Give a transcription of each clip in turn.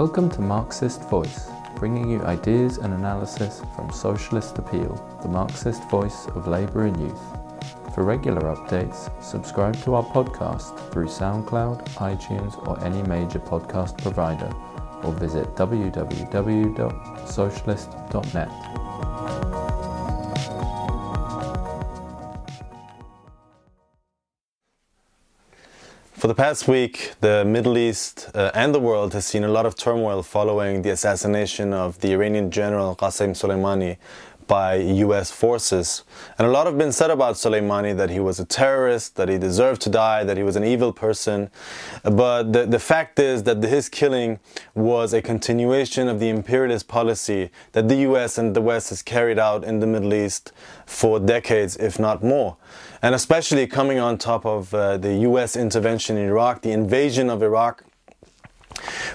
Welcome to Marxist Voice, bringing you ideas and analysis from Socialist Appeal, the Marxist voice of labour and youth. For regular updates, subscribe to our podcast through SoundCloud, iTunes or any major podcast provider, or visit www.socialist.net. For the past week, the Middle East and the world has seen a lot of turmoil following the assassination of the Iranian general Qasem Soleimani by US forces. And a lot have been said about Soleimani, that he was a terrorist, that he deserved to die, that he was an evil person. But the fact is that his killing was a continuation of the imperialist policy that the US and the West has carried out in the Middle East for decades, if not more. And especially coming on top of the US intervention in Iraq, the invasion of Iraq,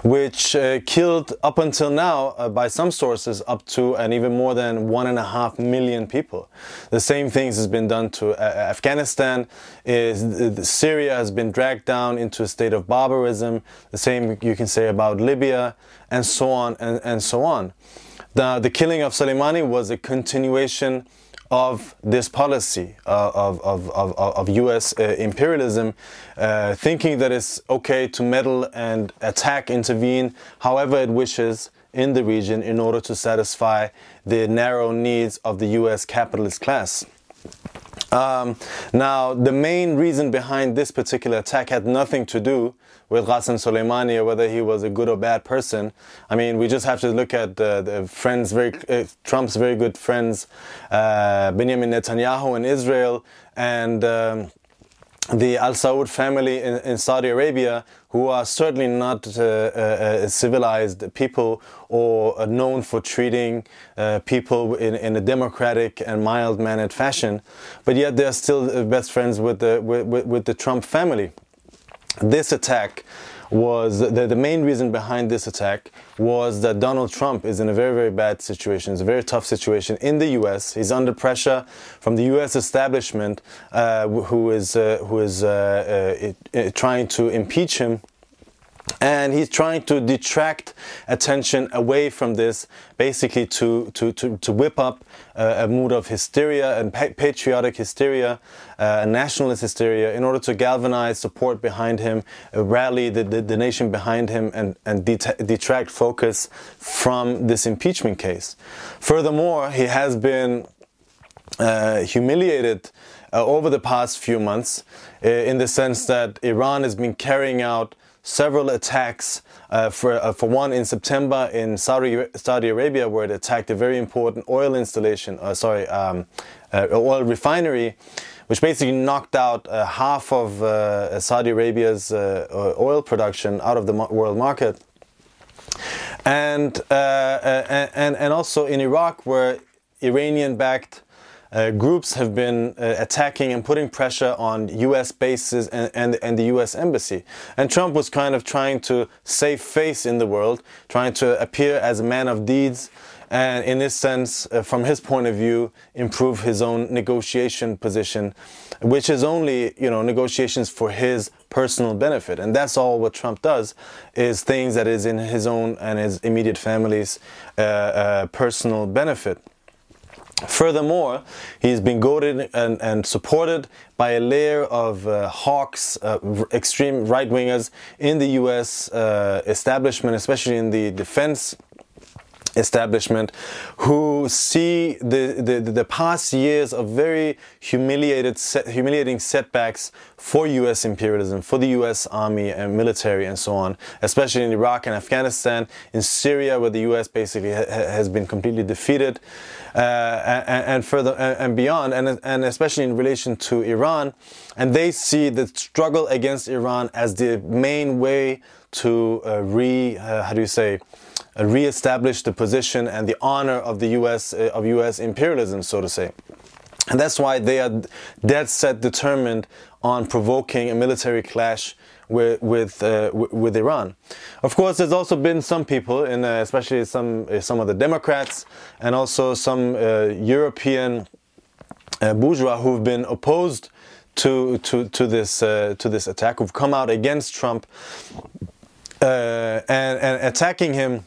which killed up until now, by some sources, up to and even more than 1.5 million people. The same things has been done to Afghanistan. Syria has been dragged down into a state of barbarism. The same you can say about Libya, and so on and so on. The killing of Soleimani was a continuation of this policy of US imperialism, thinking that it's okay to meddle and attack, intervene however it wishes in the region in order to satisfy the narrow needs of the US capitalist class. Now, the main reason behind this particular attack had nothing to do with Qasem Soleimani or whether he was a good or bad person. I mean, we just have to look at Trump's very good friends, Benjamin Netanyahu in Israel, and the Al Saud family in Saudi Arabia, who are certainly not civilized people or known for treating people in a democratic and mild-mannered fashion, but yet they're still best friends with the Trump family. This attack was the main reason behind this attack was that Donald Trump is in a very, very bad situation. It's a very tough situation in the U.S. He's under pressure from the U.S. establishment, who is trying to impeach him. And he's trying to detract attention away from this, basically to whip up a mood of hysteria and patriotic hysteria, and nationalist hysteria, in order to galvanize support behind him, rally the nation behind him, and detract focus from this impeachment case. Furthermore, he has been humiliated over the past few months, in the sense that Iran has been carrying out several attacks, for one in September in Saudi Arabia, where it attacked a very important oil installation, oil refinery, which basically knocked out half of Saudi Arabia's oil production out of the world market. And also in Iraq, where Iranian-backed groups have been attacking and putting pressure on U.S. bases and the U.S. embassy. And Trump was kind of trying to save face in the world, trying to appear as a man of deeds, and in this sense, from his point of view, improve his own negotiation position, which is only, negotiations for his personal benefit. And that's all what Trump does, is things that is in his own and his immediate family's personal benefit. Furthermore, he's been goaded and supported by a layer of hawks, extreme right-wingers in the U.S. Establishment, especially in the defense establishment, who see the past years of very humiliating setbacks for U.S. imperialism, for the U.S. army and military and so on, especially in Iraq and Afghanistan, in Syria, where the U.S. basically has been completely defeated, and further and beyond, and especially in relation to Iran. And they see the struggle against Iran as the main way to reestablish the position and the honor of the U.S. Of U.S. imperialism, so to say. And that's why they are dead set determined on provoking a military clash with Iran. Of course, there's also been some people, and especially some of the Democrats, and also some European bourgeois who've been opposed to this attack, who've come out against Trump and attacking him.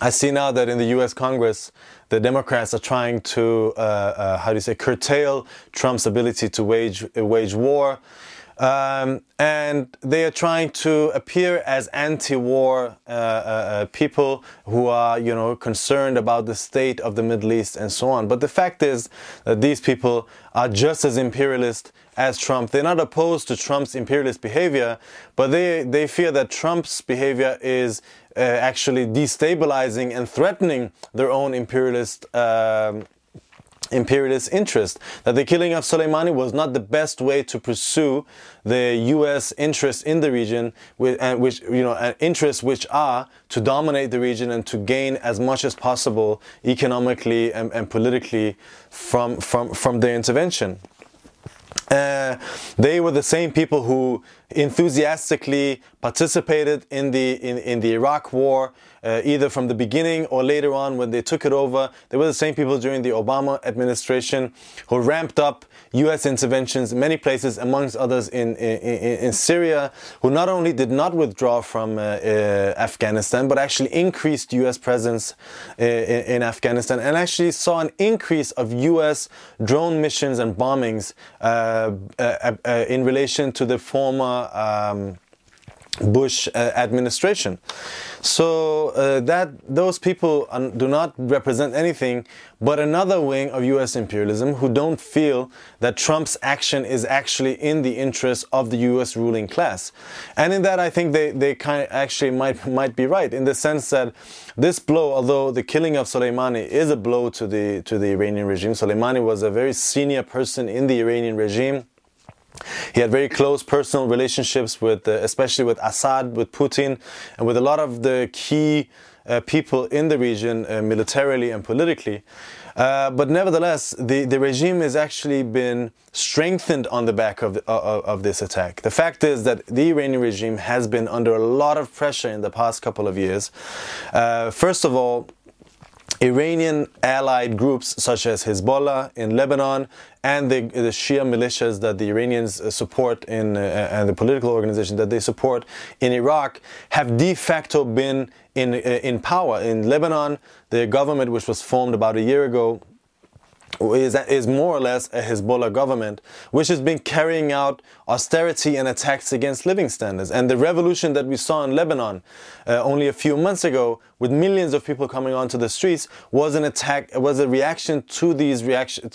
I see now that in the U.S. Congress, the Democrats are trying to, curtail Trump's ability to wage war. And they are trying to appear as anti-war people who are, concerned about the state of the Middle East and so on. But the fact is that these people are just as imperialist as Trump. They're not opposed to Trump's imperialist behavior, but they fear that Trump's behavior is actually destabilizing and threatening their own imperialist interest. That the killing of Soleimani was not the best way to pursue the U.S. interests in the region, interests which are to dominate the region and to gain as much as possible economically and politically from their intervention. They were the same people who enthusiastically participated in the Iraq War, either from the beginning or later on when they took it over. They were the same people during the Obama administration who ramped up U.S. interventions in many places, amongst others in Syria, who not only did not withdraw from Afghanistan, but actually increased U.S. presence in Afghanistan, and actually saw an increase of U.S. drone missions and bombings in relation to the former Bush administration. So that those people do not represent anything but another wing of U.S. imperialism who don't feel that Trump's action is actually in the interest of the U.S. ruling class. And in that, I think they kind of actually might be right, in the sense that this blow, although the killing of Soleimani is a blow to the Iranian regime. Soleimani was a very senior person in the Iranian regime. He had very close personal relationships with, especially with Assad, with Putin, and with a lot of the key people in the region, militarily and politically. But nevertheless, the regime has actually been strengthened on the back of this attack. The fact is that the Iranian regime has been under a lot of pressure in the past couple of years. First of all, Iranian allied groups such as Hezbollah in Lebanon and the Shia militias that the Iranians support and the political organization that they support in Iraq have de facto been in power. In Lebanon, the government, which was formed about a year ago, is more or less a Hezbollah government, which has been carrying out austerity and attacks against living standards. And the revolution that we saw in Lebanon only a few months ago, with millions of people coming onto the streets, was an attack. It was a reaction to these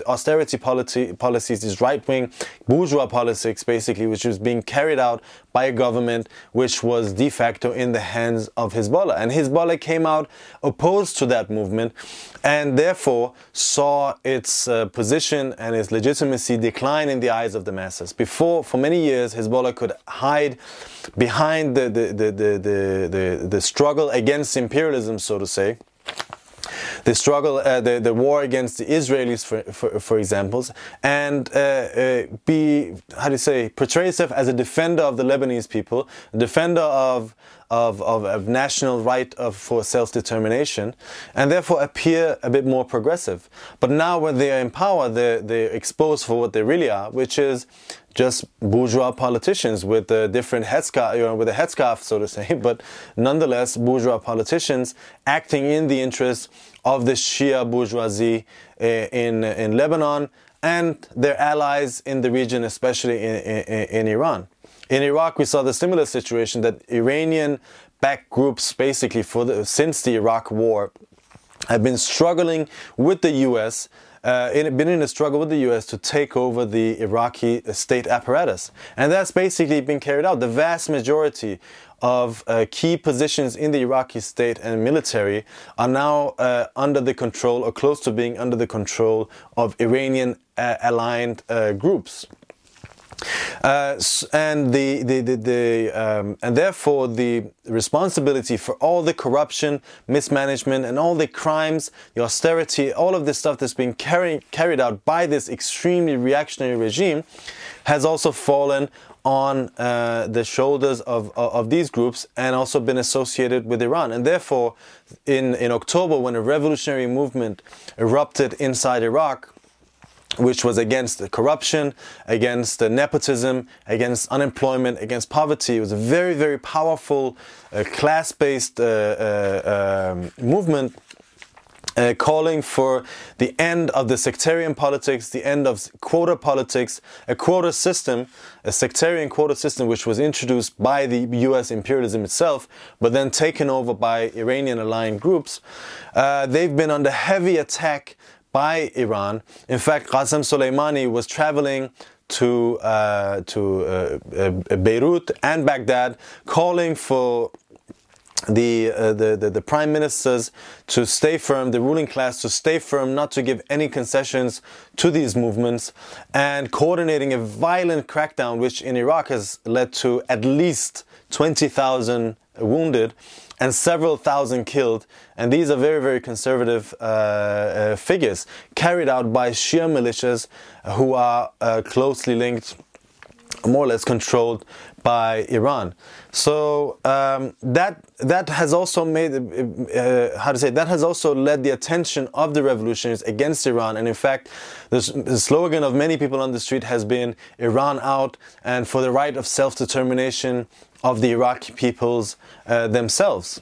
austerity policies, these right-wing bourgeois politics, basically, which was being carried out by a government which was de facto in the hands of Hezbollah. And Hezbollah came out opposed to that movement and therefore saw its position and its legitimacy decline in the eyes of the masses. Before, for many years, Hezbollah could hide behind the struggle against imperialism, so to say. The struggle, the war against the Israelis, for example, and portray itself as a defender of the Lebanese people, a defender of national right for self-determination, and therefore appear a bit more progressive. But now when they are in power, they're exposed for what they really are, which is just bourgeois politicians with a different headscarf, with a headscarf, so to say, but nonetheless bourgeois politicians acting in the interests of the Shia bourgeoisie in Lebanon and their allies in the region, especially in Iran. In Iraq, we saw the similar situation, that Iranian-backed groups, basically since the Iraq War, have been struggling with the U.S. Been in a struggle with the U.S. to take over the Iraqi state apparatus. And that's basically been carried out. The vast majority of key positions in the Iraqi state and military are now under the control, or close to being under the control, of Iranian-aligned groups. And therefore the responsibility for all the corruption, mismanagement, and all the crimes, the austerity, all of this stuff that's been carried out by this extremely reactionary regime, has also fallen on the shoulders of these groups, and also been associated with Iran. And therefore, in October, when a revolutionary movement erupted inside Iraq, which was against the corruption, against the nepotism, against unemployment, against poverty. It was a very, very powerful class-based movement calling for the end of the sectarian politics, the end of quota politics, a quota system, a sectarian quota system which was introduced by the US imperialism itself, but then taken over by Iranian-aligned groups. They've been under heavy attack by Iran. In fact, Qasem Soleimani was traveling to Beirut and Baghdad, calling for the prime ministers to stay firm, the ruling class to stay firm, not to give any concessions to these movements, and coordinating a violent crackdown, which in Iraq has led to at least 20,000 wounded and several thousand killed. And these are very, very conservative figures carried out by Shia militias who are closely linked, more or less controlled by Iran. So that has also made, that has also led the attention of the revolutionaries against Iran. And in fact, the slogan of many people on the street has been Iran out and for the right of self-determination of the Iraqi peoples themselves.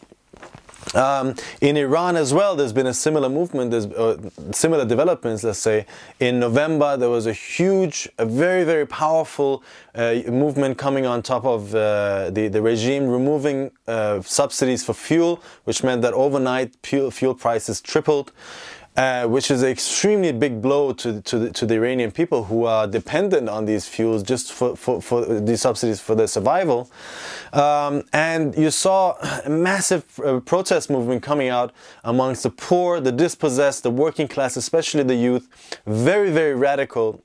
In Iran as well, there's been a similar movement, there's similar developments, let's say. In November, there was a very, very powerful movement coming on top of the regime, removing subsidies for fuel, which meant that overnight fuel prices tripled, which is an extremely big blow to the Iranian people who are dependent on these fuels just for these subsidies for their survival. And you saw a massive protest movement coming out amongst the poor, the dispossessed, the working class, especially the youth, very, very radical,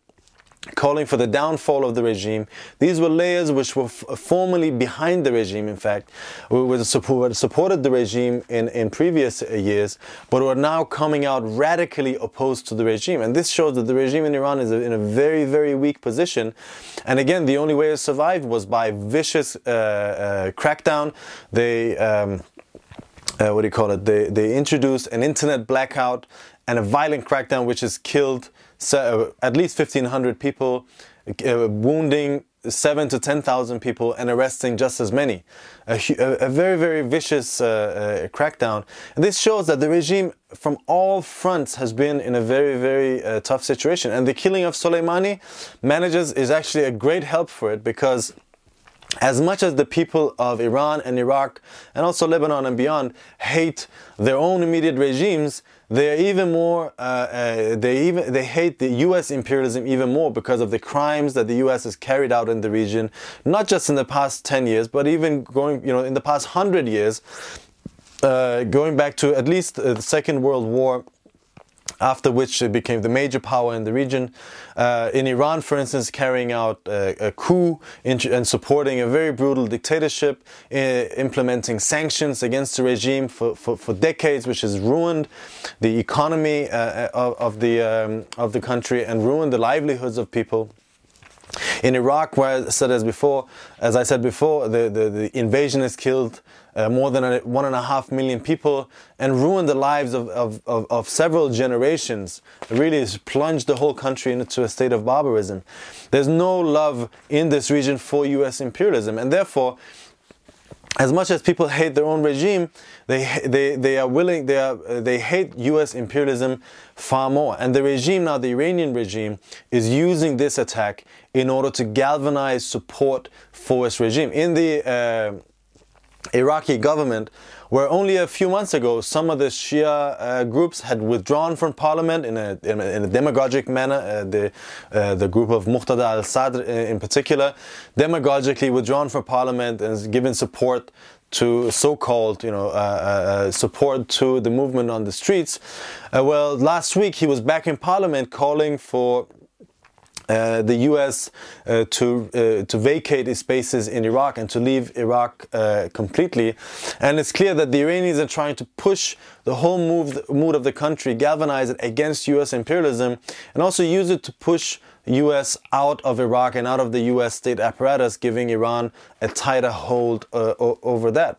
calling for the downfall of the regime. These were layers which were formerly behind the regime, in fact, who supported the regime in previous years, but were now coming out radically opposed to the regime. And this shows that the regime in Iran is in a very, very weak position. And again, the only way it survived was by vicious crackdown. They, They introduced an internet blackout and a violent crackdown which has killed at least 1,500 people, wounding 7 to 10,000 people and arresting just as many. A very, very vicious crackdown. And this shows that the regime from all fronts has been in a very, very tough situation. And the killing of Soleimani is actually a great help for it, because as much as the people of Iran and Iraq and also Lebanon and beyond hate their own immediate regimes, they hate the U.S. imperialism even more because of the crimes that the U.S. has carried out in the region, not just in the past 10 years, but even in the past 100 years, going back to at least the Second World War, after which it became the major power in the region. In Iran, for instance, carrying out a coup and supporting a very brutal dictatorship, implementing sanctions against the regime for decades, which has ruined the economy of the country and ruined the livelihoods of people. In Iraq, where as I said before, the invasion has killed more than 1.5 million people and ruined the lives of several generations. It really has plunged the whole country into a state of barbarism. There's no love in this region for U.S. imperialism, and therefore, as much as people hate their own regime, they hate U.S. imperialism far more. And the regime now, the Iranian regime, is using this attack in order to galvanize support for its regime. In the Iraqi government, where only a few months ago some of the Shia groups had withdrawn from parliament in a demagogic manner, the group of Muqtada al-Sadr in particular, demagogically withdrawn from parliament and given support to so-called, support to the movement on the streets. Well, last week he was back in parliament calling for the U.S. to vacate its bases in Iraq and to leave Iraq completely. And it's clear that the Iranians are trying to push the whole mood of the country, galvanize it against U.S. imperialism, and also use it to push U.S. out of Iraq and out of the U.S. state apparatus, giving Iran a tighter hold over that.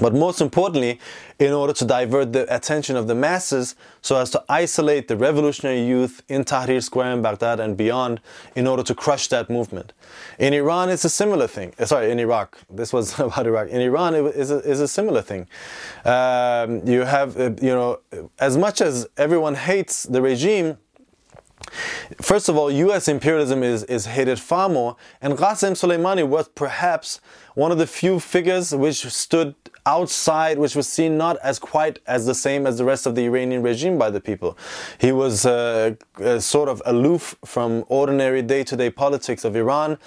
But most importantly, in order to divert the attention of the masses so as to isolate the revolutionary youth in Tahrir Square in Baghdad and beyond in order to crush that movement. In Iran, it's a similar thing. Sorry, in Iraq. This was about Iraq. In Iran, it is a similar thing. You have, as much as everyone hates the regime, first of all, U.S. imperialism is hated far more, and Qasem Soleimani was perhaps one of the few figures which stood outside, which was seen not as quite as the same as the rest of the Iranian regime by the people. He was sort of aloof from ordinary day-to-day politics of Iran.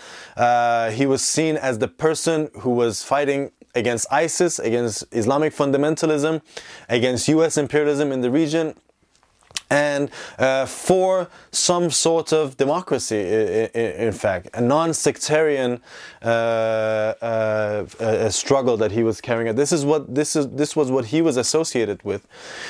He was seen as the person who was fighting against ISIS, against Islamic fundamentalism, against U.S. imperialism in the region, and for some sort of democracy, in fact, a non-sectarian struggle that he was carrying out. This was what he was associated with,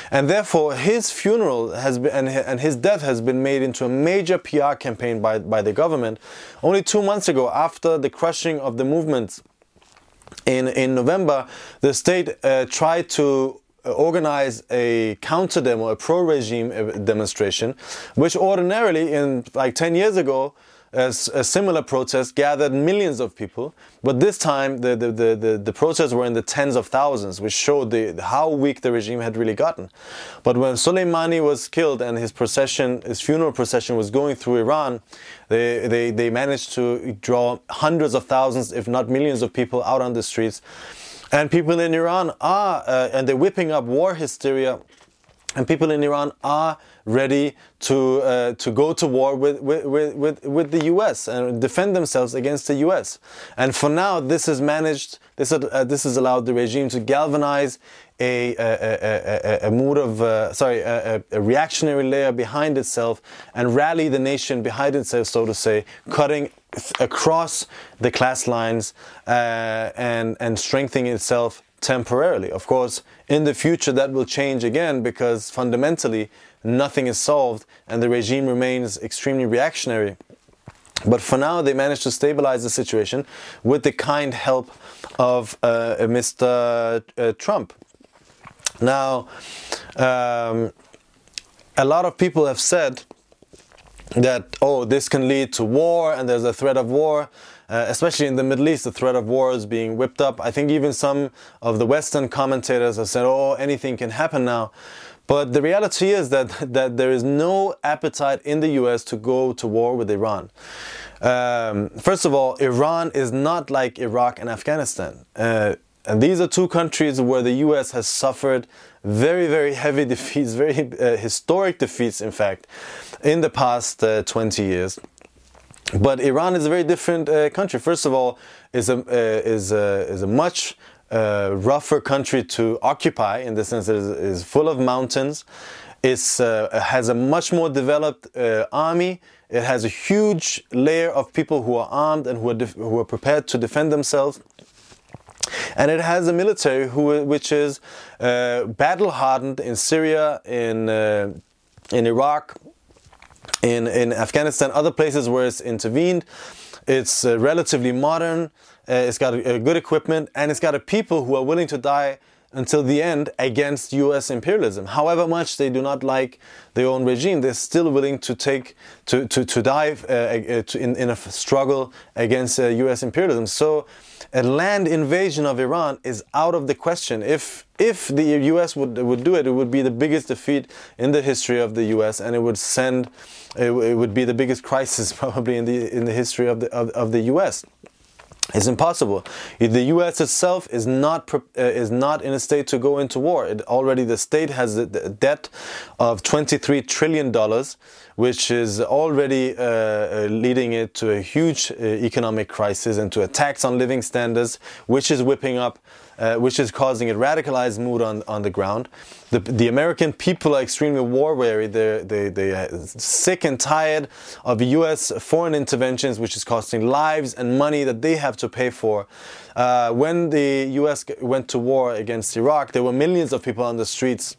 and therefore his funeral has been, and his death has been made into a major PR campaign by the government. Only 2 months ago, after the crushing of the movement in November, the state tried to organize a counter-demo, a pro-regime demonstration, which ordinarily, in like 10 years ago, a similar protest gathered millions of people. But this time, the protests were in the tens of thousands, which showed how weak the regime had really gotten. But when Soleimani was killed and his funeral procession was going through Iran, they managed to draw hundreds of thousands, if not millions of people out on the streets. And people in Iran are, and they're whipping up war hysteria, and people in Iran are ready to go to war with the U.S. and defend themselves against the U.S. And for now, this has allowed the regime to galvanize a mood of a reactionary layer behind itself and rally the nation behind itself, so to say, cutting across the class lines and strengthening itself temporarily. Of course, in the future that will change again, because fundamentally nothing is solved and the regime remains extremely reactionary. But for now, they managed to stabilize the situation with the kind help of Mr. Trump. Now, a lot of people have said that, this can lead to war, and there's a threat of war. Especially in the Middle East, the threat of war is being whipped up. I think even some of the Western commentators have said, anything can happen now. But the reality is that there is no appetite in the U.S. to go to war with Iran. First of all, Iran is not like Iraq and Afghanistan. And these are two countries where the U.S. has suffered very, very heavy defeats, very historic defeats, in fact, in the past 20 years. But Iran is a very different country. First of all, is a much rougher country to occupy, in the sense that it is full of mountains. It has a much more developed army. It has a huge layer of people who are armed and who are prepared to defend themselves. And it has a military which is battle-hardened in Syria, in Iraq, in Afghanistan, other places where it's intervened. It's relatively modern, it's got good equipment, and it's got a people who are willing to die until the end against U.S. imperialism. However much they do not like their own regime, they're still willing to die in a struggle against U.S. imperialism. So a land invasion of Iran is out of the question. If the U.S. would do it, it would be the biggest defeat in the history of the U.S., and it would be the biggest crisis probably in the history of the U.S. It's impossible. The U.S. itself is not in a state to go into war. The state has a debt of $23 trillion, which is already leading it to a huge economic crisis and to attacks on living standards, which is whipping up, which is causing a radicalized mood on the ground. The American people are extremely war weary. They are sick and tired of U.S. foreign interventions, which is costing lives and money that they have to pay for. When the U.S. went to war against Iraq, there were millions of people on the streets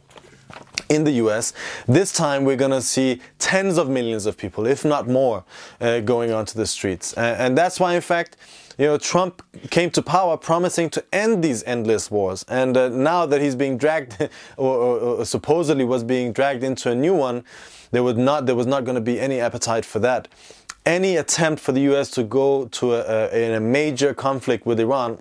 in the US. This time we're going to see tens of millions of people, if not more, going onto the streets. And that's why, in fact, you know, Trump came to power promising to end these endless wars. And now that he's being dragged, or supposedly was being dragged into a new one, there was not going to be any appetite for that. Any attempt for the US to go to in a major conflict with Iran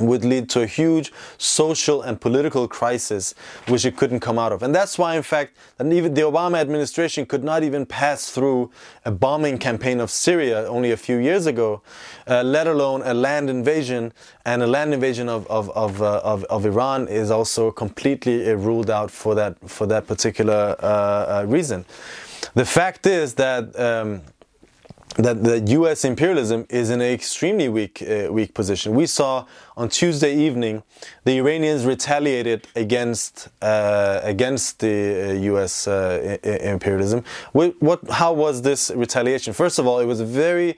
would lead to a huge social and political crisis which it couldn't come out of. And that's why, in fact, even the Obama administration could not even pass through a bombing campaign of Syria only a few years ago, let alone a land invasion. And a land invasion of Iran is also completely ruled out for that particular reason. The fact is that the U.S. imperialism is in an extremely weak position. We saw on Tuesday evening the Iranians retaliated against the U.S. imperialism. How was this retaliation? First of all, it was very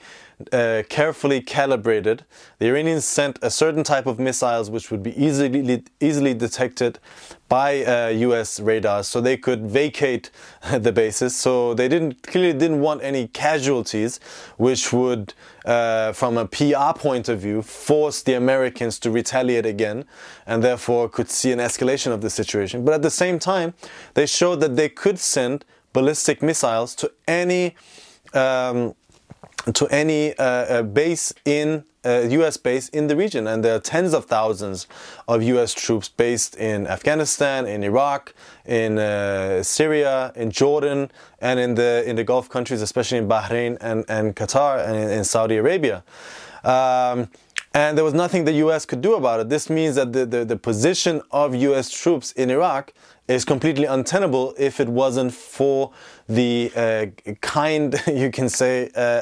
carefully calibrated. The Iranians sent a certain type of missiles which would be easily detected by U.S. radars, so they could vacate the bases. So they clearly didn't want any casualties, which would, from a PR point of view, force the Americans to retaliate again, and therefore could see an escalation of the situation. But at the same time, they showed that they could send ballistic missiles to any base in U.S. base in the region, and there are tens of thousands of U.S. troops based in Afghanistan, in Iraq, in Syria, in Jordan, and in the Gulf countries, especially in Bahrain and Qatar and in Saudi Arabia. And there was nothing the U.S. could do about it. This means that the position of U.S. troops in Iraq is completely untenable if it wasn't for the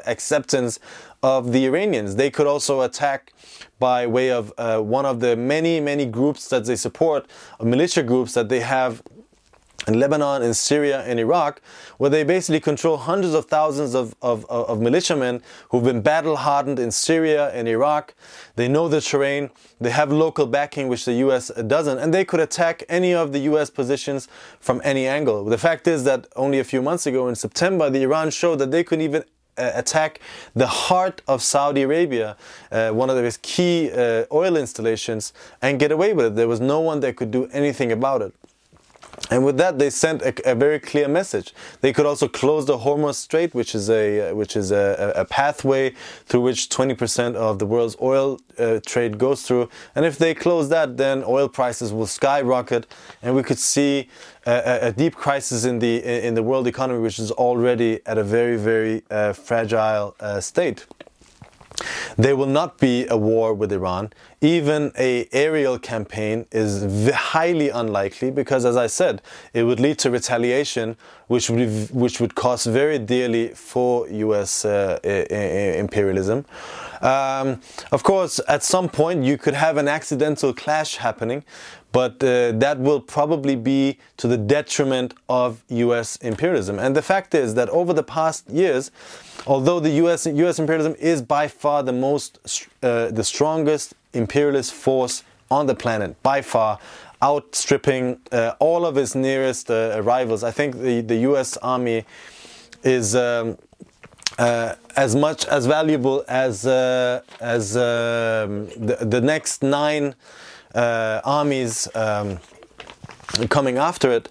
acceptance of the Iranians. They could also attack by way of one of the many, many groups that they support, militia groups that they have in Lebanon, in Syria, in Iraq, where they basically control hundreds of thousands of militiamen who've been battle-hardened in Syria and Iraq. They know the terrain. They have local backing, which the U.S. doesn't, and they could attack any of the U.S. positions from any angle. The fact is that only a few months ago, in September, the Iran showed that they couldn't even attack the heart of Saudi Arabia, one of its key oil installations, and get away with it. There was no one that could do anything about it. And with that, they sent a very clear message. They could also close the Hormuz Strait, which is a pathway through which 20% of the world's oil trade goes through. And if they close that, then oil prices will skyrocket, and we could see a deep crisis in the world economy, which is already at a very, very fragile state. There will not be a war with Iran. Even an aerial campaign is highly unlikely because, as I said, it would lead to retaliation, which would cost very dearly for U.S. imperialism. Of course, at some point you could have an accidental clash happening, but that will probably be to the detriment of U.S. imperialism. And the fact is that over the past years, although the U.S. imperialism is by far the the strongest imperialist force on the planet, by far, outstripping all of its nearest rivals. I think the U.S. Army is as much as valuable as the next nine armies coming after it.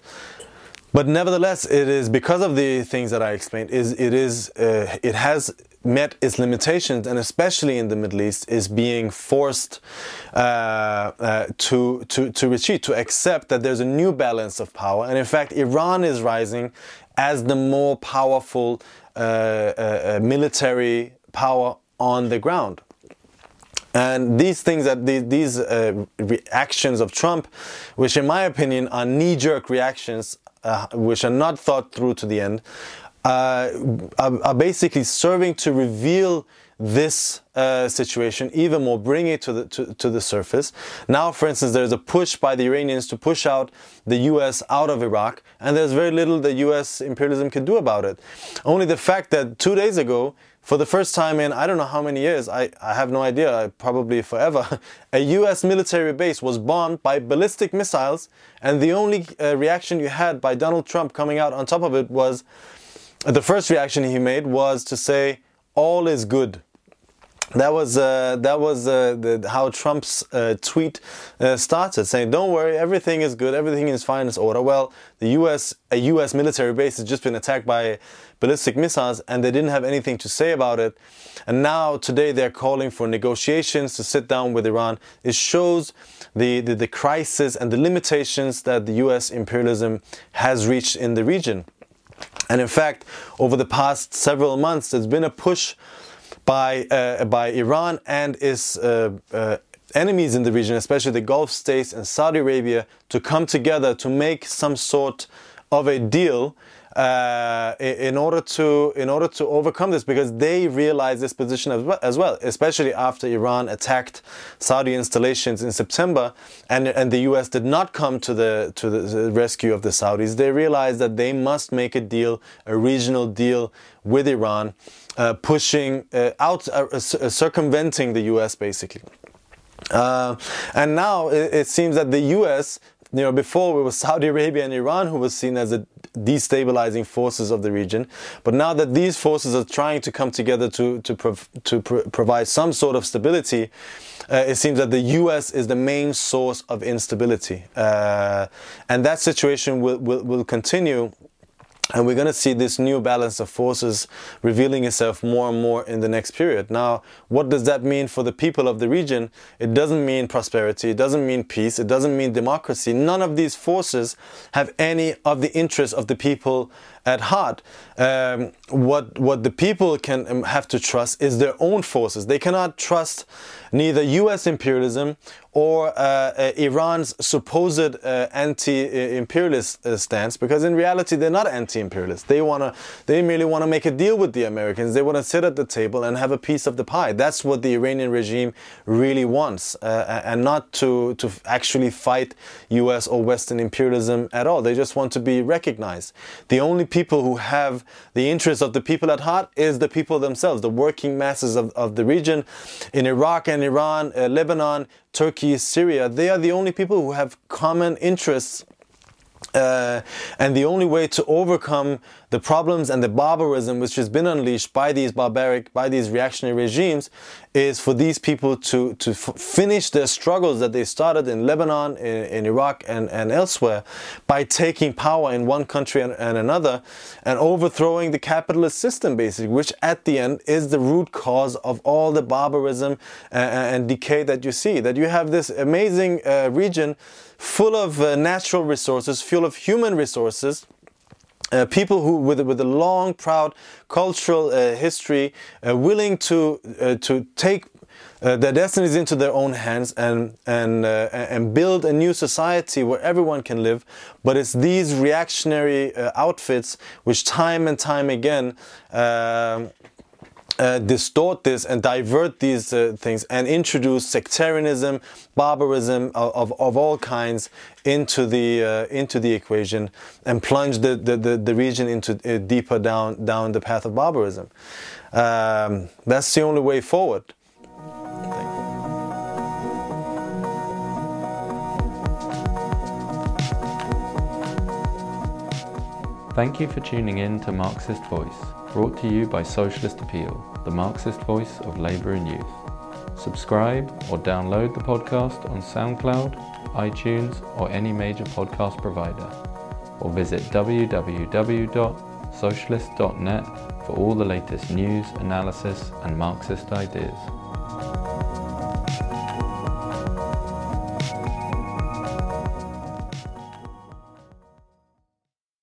But nevertheless, it is because of the things that I explained. It has met its limitations, and especially in the Middle East, is being forced to retreat, to accept that there's a new balance of power. And in fact, Iran is rising as the more powerful military power on the ground. And these things, these reactions of Trump, which in my opinion are knee-jerk reactions, which are not thought through to the end, are basically serving to reveal this situation even more, bring it to the surface. Now, for instance, there's a push by the Iranians to push out the U.S. out of Iraq, and there's very little the U.S. imperialism can do about it. Only the fact that 2 days ago, for the first time in I don't know how many years, I have no idea, probably forever, a U.S. military base was bombed by ballistic missiles, and the only reaction you had by Donald Trump coming out on top of it was, the first reaction he made was to say, all is good. That was how Trump's tweet started, saying, "Don't worry, everything is good, everything is fine, it's order." Well, a U.S. military base has just been attacked by ballistic missiles, and they didn't have anything to say about it. And now today they're calling for negotiations to sit down with Iran. It shows the crisis and the limitations that the U.S. imperialism has reached in the region. And in fact, over the past several months, there's been a push by Iran and its enemies in the region, especially the Gulf states and Saudi Arabia, to come together to make some sort of a deal in order to overcome this, because they realize this position as well, especially after Iran attacked Saudi installations in September, and the US did not come to the rescue of the Saudis. They realized that they must make a deal, a regional deal with Iran, circumventing the US basically. And now it seems that the US, before it was Saudi Arabia and Iran who was seen as the destabilizing forces of the region, but now that these forces are trying to come together to provide some sort of stability, it seems that the U.S. is the main source of instability, and that situation will continue. And we're going to see this new balance of forces revealing itself more and more in the next period. Now, what does that mean for the people of the region? It doesn't mean prosperity. It doesn't mean peace. It doesn't mean democracy. None of these forces have any of the interests of the people at heart. What the people can have to trust is their own forces. They cannot trust neither U.S. imperialism or Iran's supposed anti-imperialist stance, because in reality they're not anti-imperialist. They merely want to make a deal with the Americans. They want to sit at the table and have a piece of the pie. That's what the Iranian regime really wants, and not to actually fight U.S. or Western imperialism at all. They just want to be recognized. The only people who have the interests of the people at heart is the people themselves, the working masses of the region in Iraq and Iran, Lebanon, Turkey, Syria. They are the only people who have common interests, and the only way to overcome the problems and the barbarism which has been unleashed by these reactionary regimes is for these people to finish their struggles that they started in Lebanon, in Iraq, and elsewhere, by taking power in one country and another and overthrowing the capitalist system, basically, which at the end is the root cause of all the barbarism and decay that you see. That you have this amazing region full of natural resources, full of human resources, people who, with a long, proud cultural history, willing to take their destinies into their own hands and build a new society where everyone can live. But it's these reactionary outfits which, time and time again, distort this and divert these things and introduce sectarianism, barbarism of all kinds into the equation, and plunge the region into deeper down the path of barbarism. That's the only way forward. Thank you for tuning in to Marxist Voice, brought to you by Socialist Appeal, the Marxist voice of labour and youth. Subscribe or download the podcast on SoundCloud, iTunes, or any major podcast provider, or visit www.socialist.net for all the latest news, analysis, and Marxist ideas.